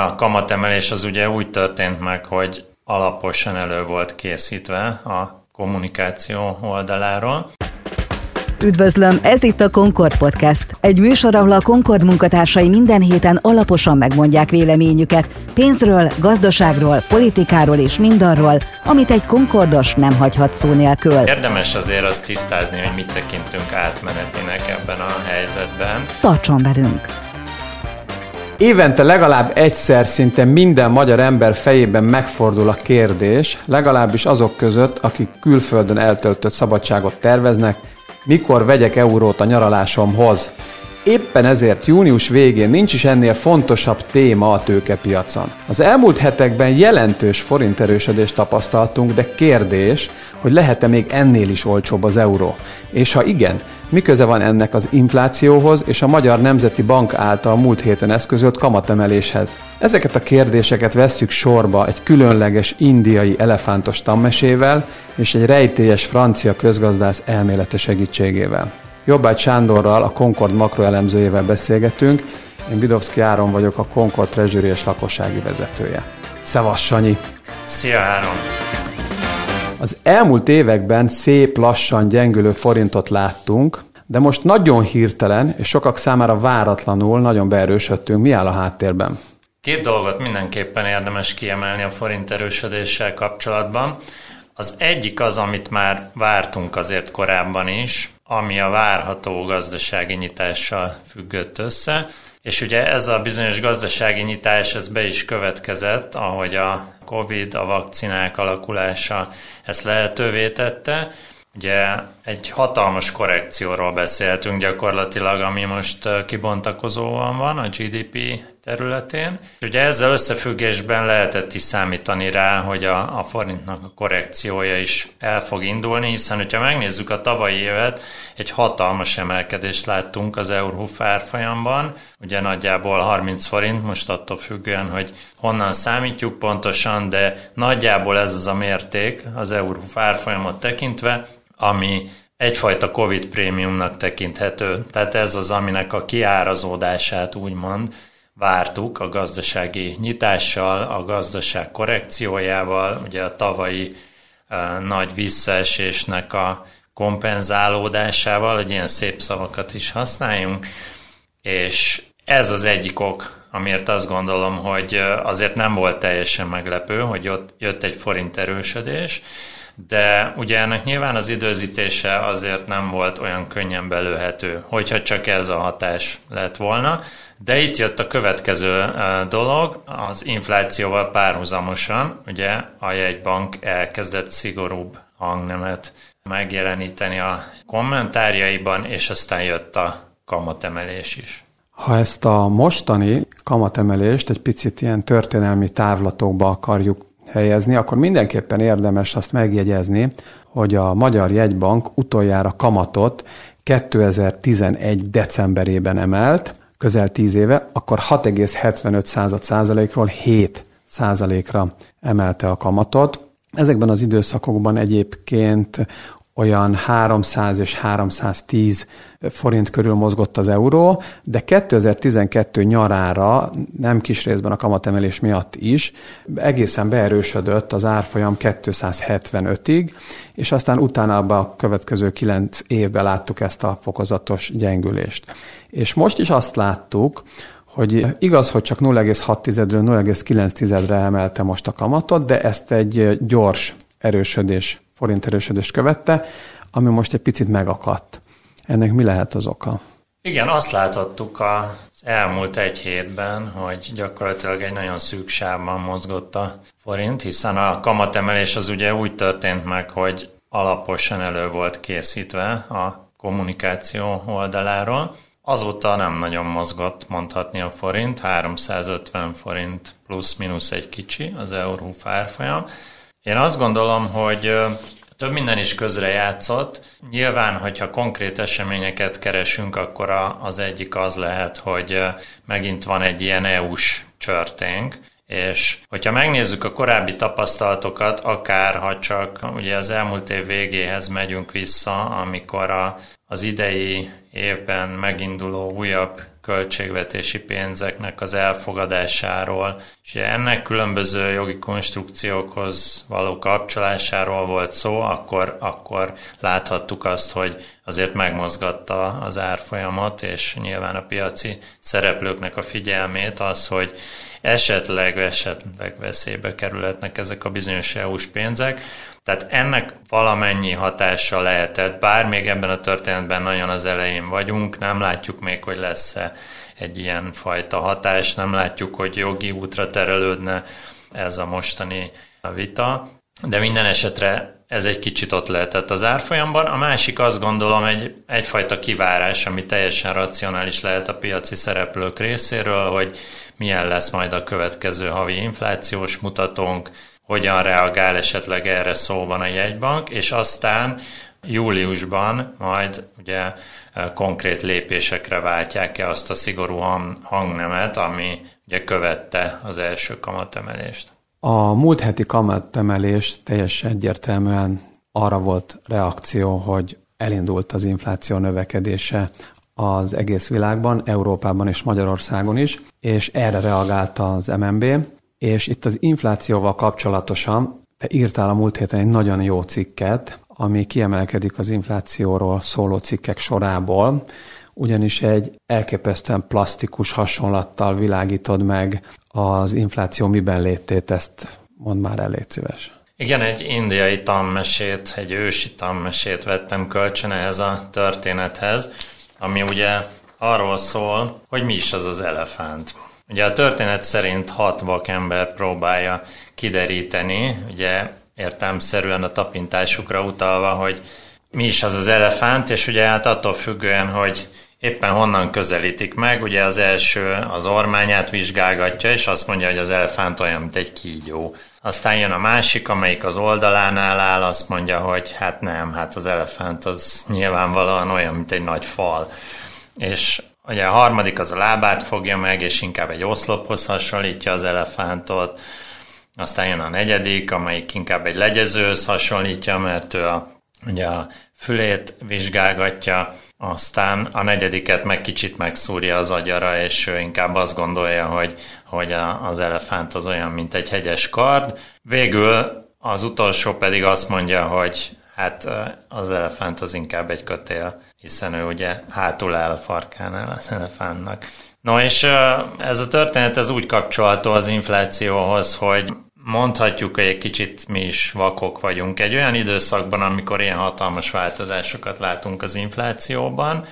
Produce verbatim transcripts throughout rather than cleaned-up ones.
A kamatemelés az ugye úgy történt meg, hogy alaposan elő volt készítve a kommunikáció oldaláról. Üdvözlöm, ez itt a Concord Podcast. Egy műsor, ahol a Concord munkatársai minden héten alaposan megmondják véleményüket pénzről, gazdaságról, politikáról és mindarról, amit egy concordos nem hagyhat szó nélkül. Érdemes azért azt tisztázni, hogy mit tekintünk átmenetének ebben a helyzetben. Tartson velünk! Évente legalább egyszer szinte minden magyar ember fejében megfordul a kérdés, legalábbis azok között, akik külföldön eltöltött szabadságot terveznek, mikor vegyek eurót a nyaralásomhoz. Éppen ezért június végén nincs is ennél fontosabb téma a tőkepiacon. Az elmúlt hetekben jelentős forinterősödést tapasztaltunk, de kérdés, hogy lehet-e még ennél is olcsóbb az euró. És ha igen, mi köze van ennek az inflációhoz és a Magyar Nemzeti Bank által múlt héten eszközölt kamatemeléshez? Ezeket a kérdéseket vesszük sorba egy különleges indiai elefántos tanmesével és egy rejtélyes francia közgazdász elmélete segítségével. Jobbágy Sándorral, a Concord makroelemzőjével beszélgetünk. Én Vidovszki Áron vagyok, a Concord Treasury és lakossági vezetője. Szevasz, Sanyi! Szia, Áron! Az elmúlt években szép, lassan gyengülő forintot láttunk, de most nagyon hirtelen és sokak számára váratlanul nagyon beerősödtünk. Mi áll a háttérben? Két dolgot mindenképpen érdemes kiemelni a forint erősödéssel kapcsolatban. Az egyik az, amit már vártunk azért korábban is, ami a várható gazdasági nyitással függött össze, és ugye ez a bizonyos gazdasági nyitás, ez be is következett, ahogy a COVID, a vakcinák alakulása ezt lehetővé tette. Ugye egy hatalmas korrekcióról beszéltünk gyakorlatilag, ami most kibontakozóan van a gé dé pé területén. Ugye ezzel összefüggésben lehetett is számítani rá, hogy a, a forintnak a korrekciója is el fog indulni, hiszen hogyha megnézzük a tavalyi évet, egy hatalmas emelkedést láttunk az euró-huf árfolyamban, ugye nagyjából harminc forint, most attól függően, hogy honnan számítjuk pontosan, de nagyjából ez az a mérték az euró-huf árfolyamot tekintve, ami egyfajta COVID prémiumnak tekinthető. Tehát ez az, aminek a kiárazódását úgymond vártuk a gazdasági nyitással, a gazdaság korrekciójával, ugye a tavalyi e, nagy visszaesésnek a kompenzálódásával, hogy ilyen szép szavakat is használjunk, és ez az egyik ok, amiért azt gondolom, hogy azért nem volt teljesen meglepő, hogy ott jött egy forint erősödés, de ugye ennek nyilván az időzítése azért nem volt olyan könnyen belőhető, hogyha csak ez a hatás lett volna. De itt jött a következő dolog, az inflációval párhuzamosan ugye a jegybank elkezdett szigorúbb hangnemet megjeleníteni a kommentárjaiban, és aztán jött a kamatemelés is. Ha ezt a mostani kamatemelést egy picit ilyen történelmi távlatokba akarjuk helyezni, akkor mindenképpen érdemes azt megjegyezni, hogy a Magyar Jegybank utoljára kamatot kétezer-tizenegy. decemberében emelt, közel tíz éve, akkor hat egész hetvenöt százalékról hét százalékra emelte a kamatot. Ezekben az időszakokban egyébként olyan háromszáz és háromszáztíz forint körül mozgott az euró, de kétezer-tizenkettő nyarára, nem kis részben a kamatemelés miatt is, egészen beerősödött az árfolyam kétszázhetvenötig, és aztán utána a következő kilenc évben láttuk ezt a fokozatos gyengülést. És most is azt láttuk, hogy igaz, hogy csak nulla egész hat tizedről nulla egész kilenc tizedre emelte most a kamatot, de ezt egy gyors erősödés forint erősödést követte, ami most egy picit megakadt. Ennek mi lehet az oka? Igen, azt láthattuk az elmúlt egy hétben, hogy gyakorlatilag egy nagyon szűk sávban mozgott a forint, hiszen a kamatemelés az ugye úgy történt meg, hogy alaposan elő volt készítve a kommunikáció oldaláról. Azóta nem nagyon mozgott, mondhatni a forint, háromszázötven forint plusz-minusz egy kicsi az euró-huf árfolyam. Én azt gondolom, hogy több minden is közrejátszott. Nyilván, hogyha konkrét eseményeket keresünk, akkor az egyik az lehet, hogy megint van egy ilyen é u-s csörténk, és hogyha megnézzük a korábbi tapasztalatokat, akár ha csak ugye az elmúlt év végéhez megyünk vissza, amikor a, az idei évben meginduló újabb költségvetési pénzeknek az elfogadásáról, és ennek különböző jogi konstrukciókhoz való kapcsolásáról volt szó, akkor, akkor láthattuk azt, hogy azért megmozgatta az árfolyamot, és nyilván a piaci szereplőknek a figyelmét az, hogy esetleg, esetleg veszélybe kerülhetnek ezek a bizonyos é u-s pénzek. Tehát ennek valamennyi hatása lehetett, bár még ebben a történetben nagyon az elején vagyunk, nem látjuk még, hogy lesz-e egy ilyen fajta hatás, nem látjuk, hogy jogi útra terelődne ez a mostani vita, de minden esetre ez egy kicsit ott lehetett az árfolyamban. A másik, azt gondolom, egy, egyfajta kivárás, ami teljesen racionális lehet a piaci szereplők részéről, hogy milyen lesz majd a következő havi inflációs mutatónk, hogyan reagál esetleg erre szóban a jegybank, és aztán júliusban majd ugye konkrét lépésekre váltják-e azt a szigorú hangnemet, ami ugye követte az első kamatemelést. A múlt heti kamatemelés teljesen egyértelműen arra volt reakció, hogy elindult az infláció növekedése az egész világban, Európában és Magyarországon is, és erre reagált az em en bé, és itt az inflációval kapcsolatosan te írtál a múlt héten egy nagyon jó cikket, ami kiemelkedik az inflációról szóló cikkek sorából, ugyanis egy elképesztően plastikus hasonlattal világítod meg az infláció miben létét, ezt mondd már el, légy szíves. Igen, egy indiai tanmesét, egy ősi tanmesét vettem kölcsön ehhez a történethez, ami ugye arról szól, hogy mi is az az elefánt. Ugye a történet szerint hat vakember próbálja kideríteni, ugye értelemszerűen a tapintásukra utalva, hogy mi is az az elefánt, és ugye hát attól függően, hogy éppen honnan közelítik meg, ugye az első az ormányát vizsgálgatja, és azt mondja, hogy az elefánt olyan, mint egy kígyó. Aztán jön a másik, amelyik az oldalánál áll, azt mondja, hogy hát nem, hát az elefánt az nyilvánvalóan olyan, mint egy nagy fal. És ugye a harmadik az a lábát fogja meg, és inkább egy oszlophoz hasonlítja az elefántot. Aztán jön a negyedik, amelyik inkább egy legyezőhöz hasonlítja, mert ő a, ugye a fülét vizsgálgatja. Aztán a negyediket meg kicsit megszúrja az agyara, és ő inkább azt gondolja, hogy, hogy a, az elefánt az olyan, mint egy hegyes kard. Végül az utolsó pedig azt mondja, hogy hát az elefánt az inkább egy kötél, hiszen ő ugye hátul áll a farkánál az elefántnak. No és ez a történet ez úgy kapcsolható az inflációhoz, hogy mondhatjuk, hogy egy kicsit mi is vakok vagyunk egy olyan időszakban, amikor ilyen hatalmas változásokat látunk az inflációban.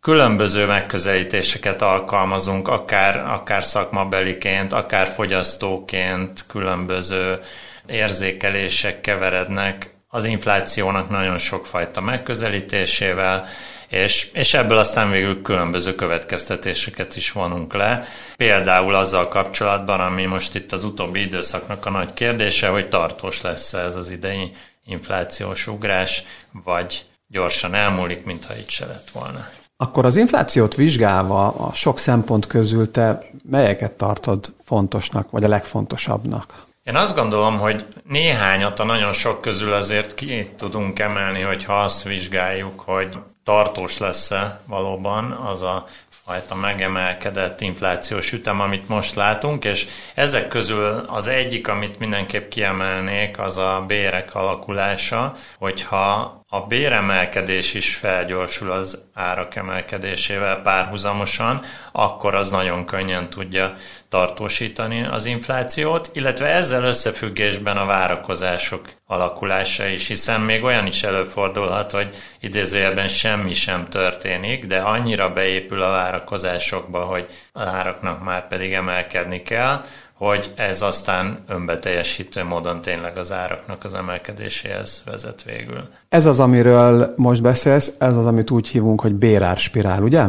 Különböző megközelítéseket alkalmazunk, akár, akár szakmabeliként, akár fogyasztóként, különböző érzékelések keverednek az inflációnak nagyon sokfajta megközelítésével, és, és ebből aztán végül különböző következtetéseket is vonunk le. Például azzal kapcsolatban, ami most itt az utóbbi időszaknak a nagy kérdése, hogy tartós lesz ez az idei inflációs ugrás, vagy gyorsan elmúlik, mintha itt se lett volna. Akkor az inflációt vizsgálva a sok szempont közül te melyeket tartod fontosnak, vagy a legfontosabbnak? Én azt gondolom, hogy néhányat a nagyon sok közül azért ki tudunk emelni, hogyha azt vizsgáljuk, hogy tartós lesz-e valóban az a fajta megemelkedett inflációs ütem, amit most látunk, és ezek közül az egyik, amit mindenképp kiemelnék, az a bérek alakulása, hogyha a béremelkedés is felgyorsul az árak emelkedésével párhuzamosan, akkor az nagyon könnyen tudja tartósítani az inflációt, illetve ezzel összefüggésben a várakozások alakulása is, hiszen még olyan is előfordulhat, hogy idézőjelben semmi sem történik, de annyira beépül a várakozásokba, hogy az áraknak már pedig emelkedni kell, hogy ez aztán önbeteljesítő módon tényleg az áraknak az emelkedéséhez vezet végül. Ez az, amiről most beszélsz, ez az, amit úgy hívunk, hogy bérárspirál, ugye?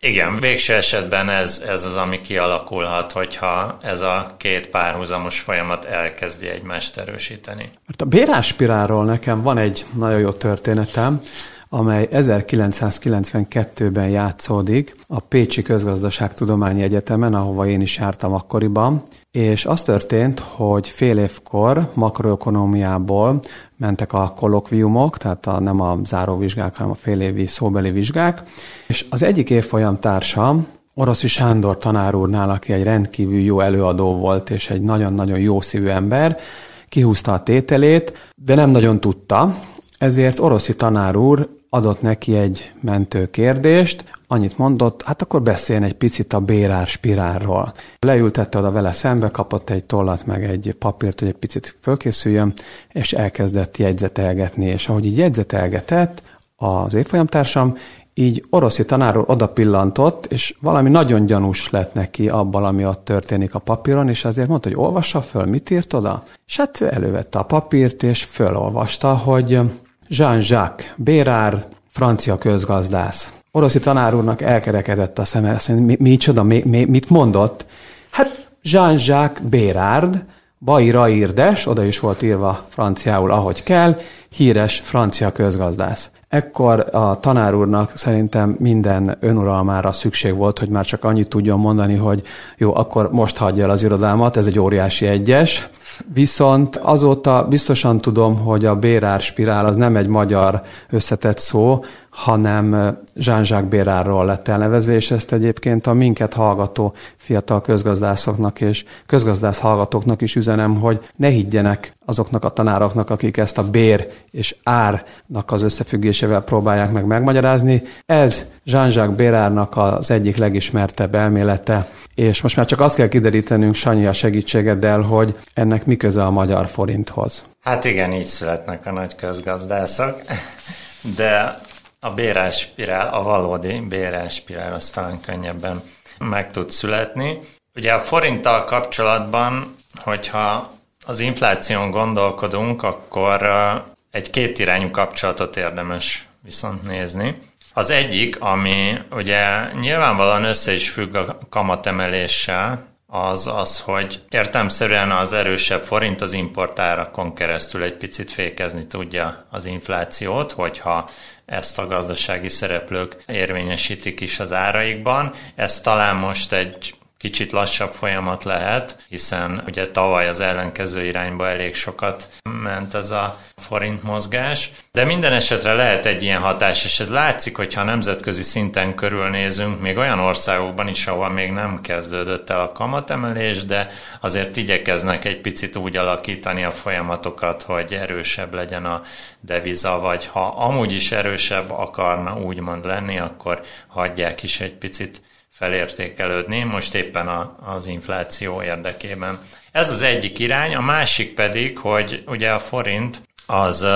Igen, végső esetben ez, ez az, ami kialakulhat, hogyha ez a két párhuzamos folyamat elkezdi egymást erősíteni. Mert a bérárspirálról nekem van egy nagyon jó történetem, amely ezerkilencszázkilencvenkettőben játszódik a Pécsi Közgazdaságtudományi Egyetemen, ahova én is jártam akkoriban, és az történt, hogy fél évkor makroökonomiából mentek a kollokviumok, tehát a, nem a záróvizsgák, hanem a félévi szóbeli vizsgák, és az egyik évfolyam társam Oroszi Sándor tanár úrnál, aki egy rendkívül jó előadó volt, és egy nagyon-nagyon jó szívű ember, kihúzta a tételét, de nem nagyon tudta, ezért Oroszi tanár úr adott neki egy mentő kérdést, annyit mondott, hát akkor beszéljen egy picit a Bérár-spirálról. Leültette oda vele szembe, kapott egy tollat, meg egy papírt, hogy egy picit fölkészüljön, és elkezdett jegyzetelgetni, és ahogy így jegyzetelgetett az évfolyamtársam, így Oroszi tanár úr oda pillantott, és valami nagyon gyanús lett neki abban, ami ott történik a papíron, és azért mondta, hogy olvassa föl, mit írt oda? És hát elővette a papírt, és fölolvasta, hogy Jean-Jacques Bérard, francia közgazdász. Oroszi tanár úrnak elkerekedett a szeme, azt mondja, mi, mi csoda, mi, mi, mit mondott? Hát Jean-Jacques Bérard, baira irdes, oda is volt írva franciául, ahogy kell, híres francia közgazdász. Ekkor a tanár úrnak szerintem minden önuralmára szükség volt, hogy már csak annyit tudjon mondani, hogy jó, akkor most hagyja el az irodámat, ez egy óriási egyes. Viszont azóta biztosan tudom, hogy a Bérár-spirál az nem egy magyar összetett szó, hanem Jean-Jacques Bérardról lett elnevezve, és ezt egyébként a minket hallgató fiatal közgazdászoknak és közgazdász hallgatóknak is üzenem, hogy ne higgyenek azoknak a tanároknak, akik ezt a bér és árnak az összefüggésével próbálják meg megmagyarázni. Ez Jean-Jacques Bérardnak az egyik legismertebb elmélete, és most már csak azt kell kiderítenünk, Sanyi, a segítségeddel, hogy ennek mi köze a magyar forinthoz. Hát igen, így születnek a nagy közgazdászok, de a Bérár-spirál, a valódi Bérár-spirál aztán könnyebben meg tud születni. Ugye a forinttal kapcsolatban, hogyha az infláción gondolkodunk, akkor egy kétirányú kapcsolatot érdemes viszont nézni. Az egyik, ami ugye nyilvánvalóan össze is függ a kamatemeléssel, az az, hogy értelemszerűen az erősebb forint az importárakon keresztül egy picit fékezni tudja az inflációt, hogyha ezt a gazdasági szereplők érvényesítik is az áraikban. Ez talán most egy kicsit lassabb folyamat lehet, hiszen ugye tavaly az ellenkező irányba elég sokat ment ez a forint mozgás, de minden esetre lehet egy ilyen hatás, és ez látszik, hogyha nemzetközi szinten körülnézünk, még olyan országokban is, ahol még nem kezdődött el a kamatemelés, de azért igyekeznek egy picit úgy alakítani a folyamatokat, hogy erősebb legyen a deviza, vagy ha amúgy is erősebb akarna úgymond lenni, akkor hagyják is egy picit felértékelődni, most éppen a, az infláció érdekében. Ez az egyik irány, a másik pedig, hogy ugye a forint az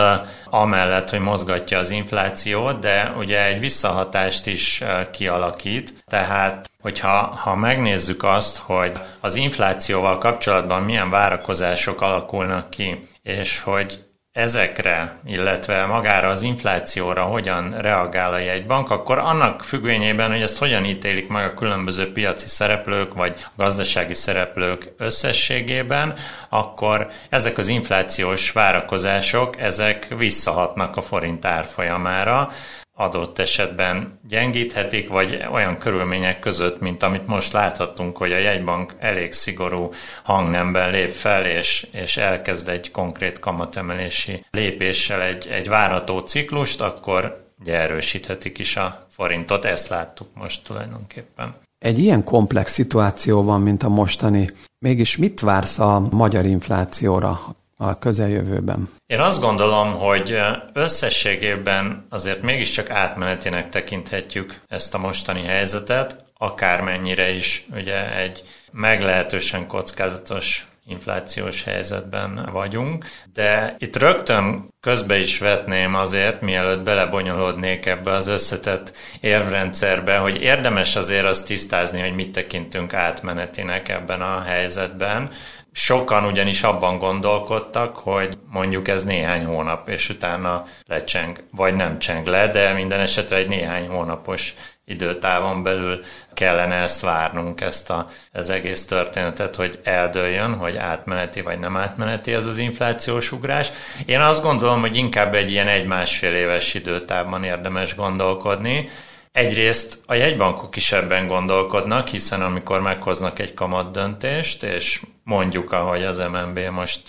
amellett, hogy mozgatja az inflációt, de ugye egy visszahatást is kialakít, tehát hogyha ha megnézzük azt, hogy az inflációval kapcsolatban milyen várakozások alakulnak ki, és hogy ezekre, illetve magára az inflációra hogyan reagál a jegybank, akkor annak függvényében, hogy ezt hogyan ítélik meg a különböző piaci szereplők, vagy gazdasági szereplők összességében, akkor ezek az inflációs várakozások, ezek visszahatnak a forint árfolyamára, adott esetben gyengíthetik, vagy olyan körülmények között, mint amit most láthatunk, hogy a jegybank elég szigorú hangnemben lép fel, és, és elkezd egy konkrét kamatemelési lépéssel egy, egy várható ciklust, akkor ugye erősíthetik is a forintot, ezt láttuk most tulajdonképpen. Egy ilyen komplex szituációban, mint a mostani, mégis mit vársz a magyar inflációra a közeljövőben? Én azt gondolom, hogy összességében azért mégiscsak átmenetének tekinthetjük ezt a mostani helyzetet, akármennyire is ugye egy meglehetősen kockázatos inflációs helyzetben vagyunk, de itt rögtön közbe is vetném azért, mielőtt belebonyolódnék ebbe az összetett érvrendszerbe, hogy érdemes azért azt tisztázni, hogy mit tekintünk átmenetének ebben a helyzetben. Sokan ugyanis abban gondolkodtak, hogy mondjuk ez néhány hónap, és utána lecseng, vagy nem cseng le, de minden esetre egy néhány hónapos időtávon belül kellene ezt várnunk, ezt a, az egész történetet, hogy eldőljön, hogy átmeneti vagy nem átmeneti ez az inflációs ugrás. Én azt gondolom, hogy inkább egy ilyen egy-másfél éves időtávban érdemes gondolkodni. Egyrészt a jegybankok is ebben gondolkodnak, hiszen amikor meghoznak egy kamatdöntést, és mondjuk, ahogy az em en bé most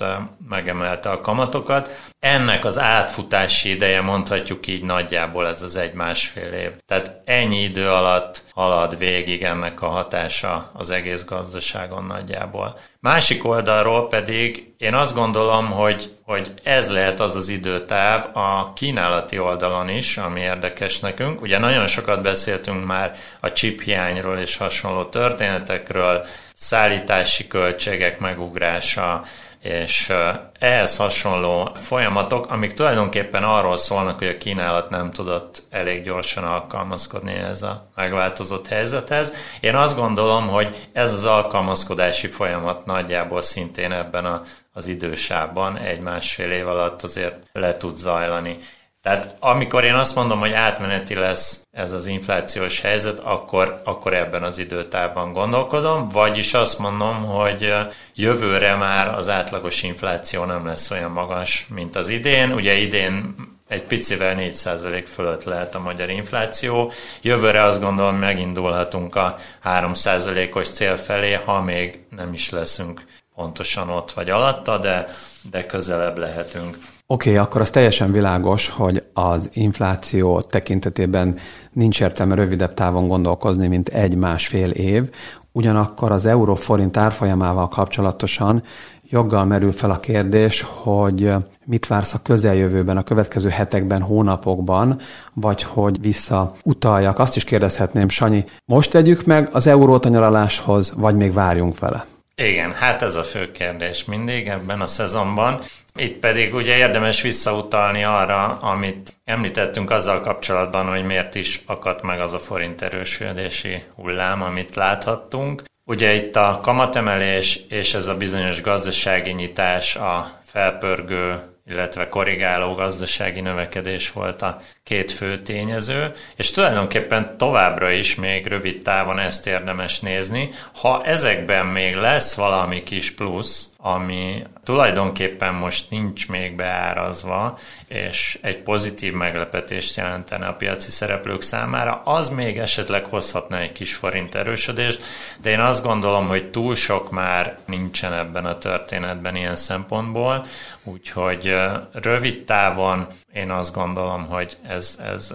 megemelte a kamatokat. Ennek az átfutási ideje, mondhatjuk így nagyjából, ez az egy-másfél év. Tehát ennyi idő alatt halad végig ennek a hatása az egész gazdaságon nagyjából. Másik oldalról pedig én azt gondolom, hogy, hogy ez lehet az az időtáv a kínálati oldalon is, ami érdekes nekünk. Ugye nagyon sokat beszéltünk már a chiphiányról és hasonló történetekről, szállítási költségek megugrása, és ehhez hasonló folyamatok, amik tulajdonképpen arról szólnak, hogy a kínálat nem tudott elég gyorsan alkalmazkodni ehhez a megváltozott helyzethez. Én azt gondolom, hogy ez az alkalmazkodási folyamat nagyjából szintén ebben a, az idősában egy-másfél év alatt azért le tud zajlani. Tehát amikor én azt mondom, hogy átmeneti lesz ez az inflációs helyzet, akkor, akkor ebben az időtávban gondolkodom, vagyis azt mondom, hogy jövőre már az átlagos infláció nem lesz olyan magas, mint az idén. Ugye idén egy picivel négy százalék fölött lehet a magyar infláció. Jövőre azt gondolom, megindulhatunk a három százalékos cél felé, ha még nem is leszünk pontosan ott vagy alatta, de, de közelebb lehetünk. Oké, okay, akkor az teljesen világos, hogy az infláció tekintetében nincs értelme rövidebb távon gondolkozni, mint egy-másfél év. Ugyanakkor az euró-forint árfolyamával kapcsolatosan joggal merül fel a kérdés, hogy mit vársz a közeljövőben, a következő hetekben, hónapokban, vagy hogy visszautaljak. Azt is kérdezhetném, Sanyi, most tegyük meg az eurót a nyaraláshoz, vagy még várjunk vele? Igen, hát ez a fő kérdés mindig ebben a szezonban. Itt pedig ugye érdemes visszautalni arra, amit említettünk azzal kapcsolatban, hogy miért is akadt meg az a forint erősödési hullám, amit láthattunk. Ugye itt a kamatemelés és ez a bizonyos gazdasági nyitás, a felpörgő, illetve korrigáló gazdasági növekedés volt a két fő tényező, és tulajdonképpen továbbra is még rövid távon ezt érdemes nézni. Ha ezekben még lesz valami kis plusz, ami tulajdonképpen most nincs még beárazva, és egy pozitív meglepetést jelentene a piaci szereplők számára, az még esetleg hozhatna egy kis forint erősödést, de én azt gondolom, hogy túl sok már nincsen ebben a történetben ilyen szempontból, úgyhogy rövid távon én azt gondolom, hogy ez, ez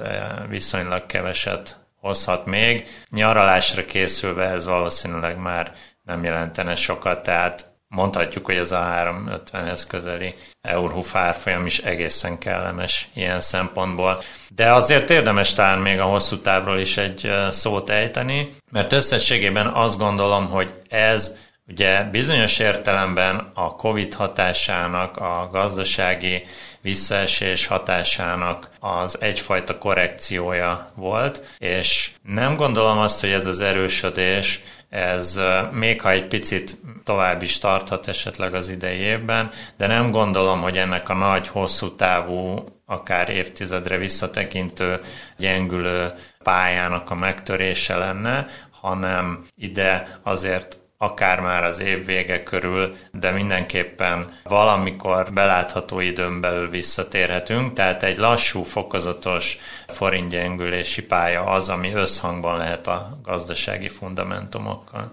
viszonylag keveset hozhat még. Nyaralásra készülve ez valószínűleg már nem jelentene sokat, tehát mondhatjuk, hogy ez a három ötvenhez közeli euró-huf árfolyam is egészen kellemes ilyen szempontból. De azért érdemes talán még a hosszú távról is egy szót ejteni, mert összességében azt gondolom, hogy ez ugye bizonyos értelemben a COVID hatásának, a gazdasági visszaesés hatásának az egyfajta korrekciója volt, és nem gondolom azt, hogy ez az erősödés, ez még ha egy picit tovább is tarthat esetleg az idei évben, de nem gondolom, hogy ennek a nagy, hosszú távú, akár évtizedre visszatekintő, gyengülő pályának a megtörése lenne, hanem ide azért akár már az év vége körül, de mindenképpen valamikor belátható időn belül visszatérhetünk, tehát egy lassú, fokozatos forintgyengülési pálya az, ami összhangban lehet a gazdasági fundamentumokkal.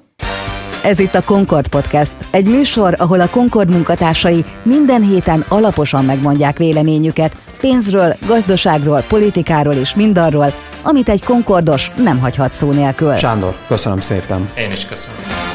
Ez itt a Concord Podcast, egy műsor, ahol a Concord munkatársai minden héten alaposan megmondják véleményüket pénzről, gazdaságról, politikáról és mindarról, amit egy Concordos nem hagyhat szó nélkül. Sándor, köszönöm szépen. Én is köszönöm.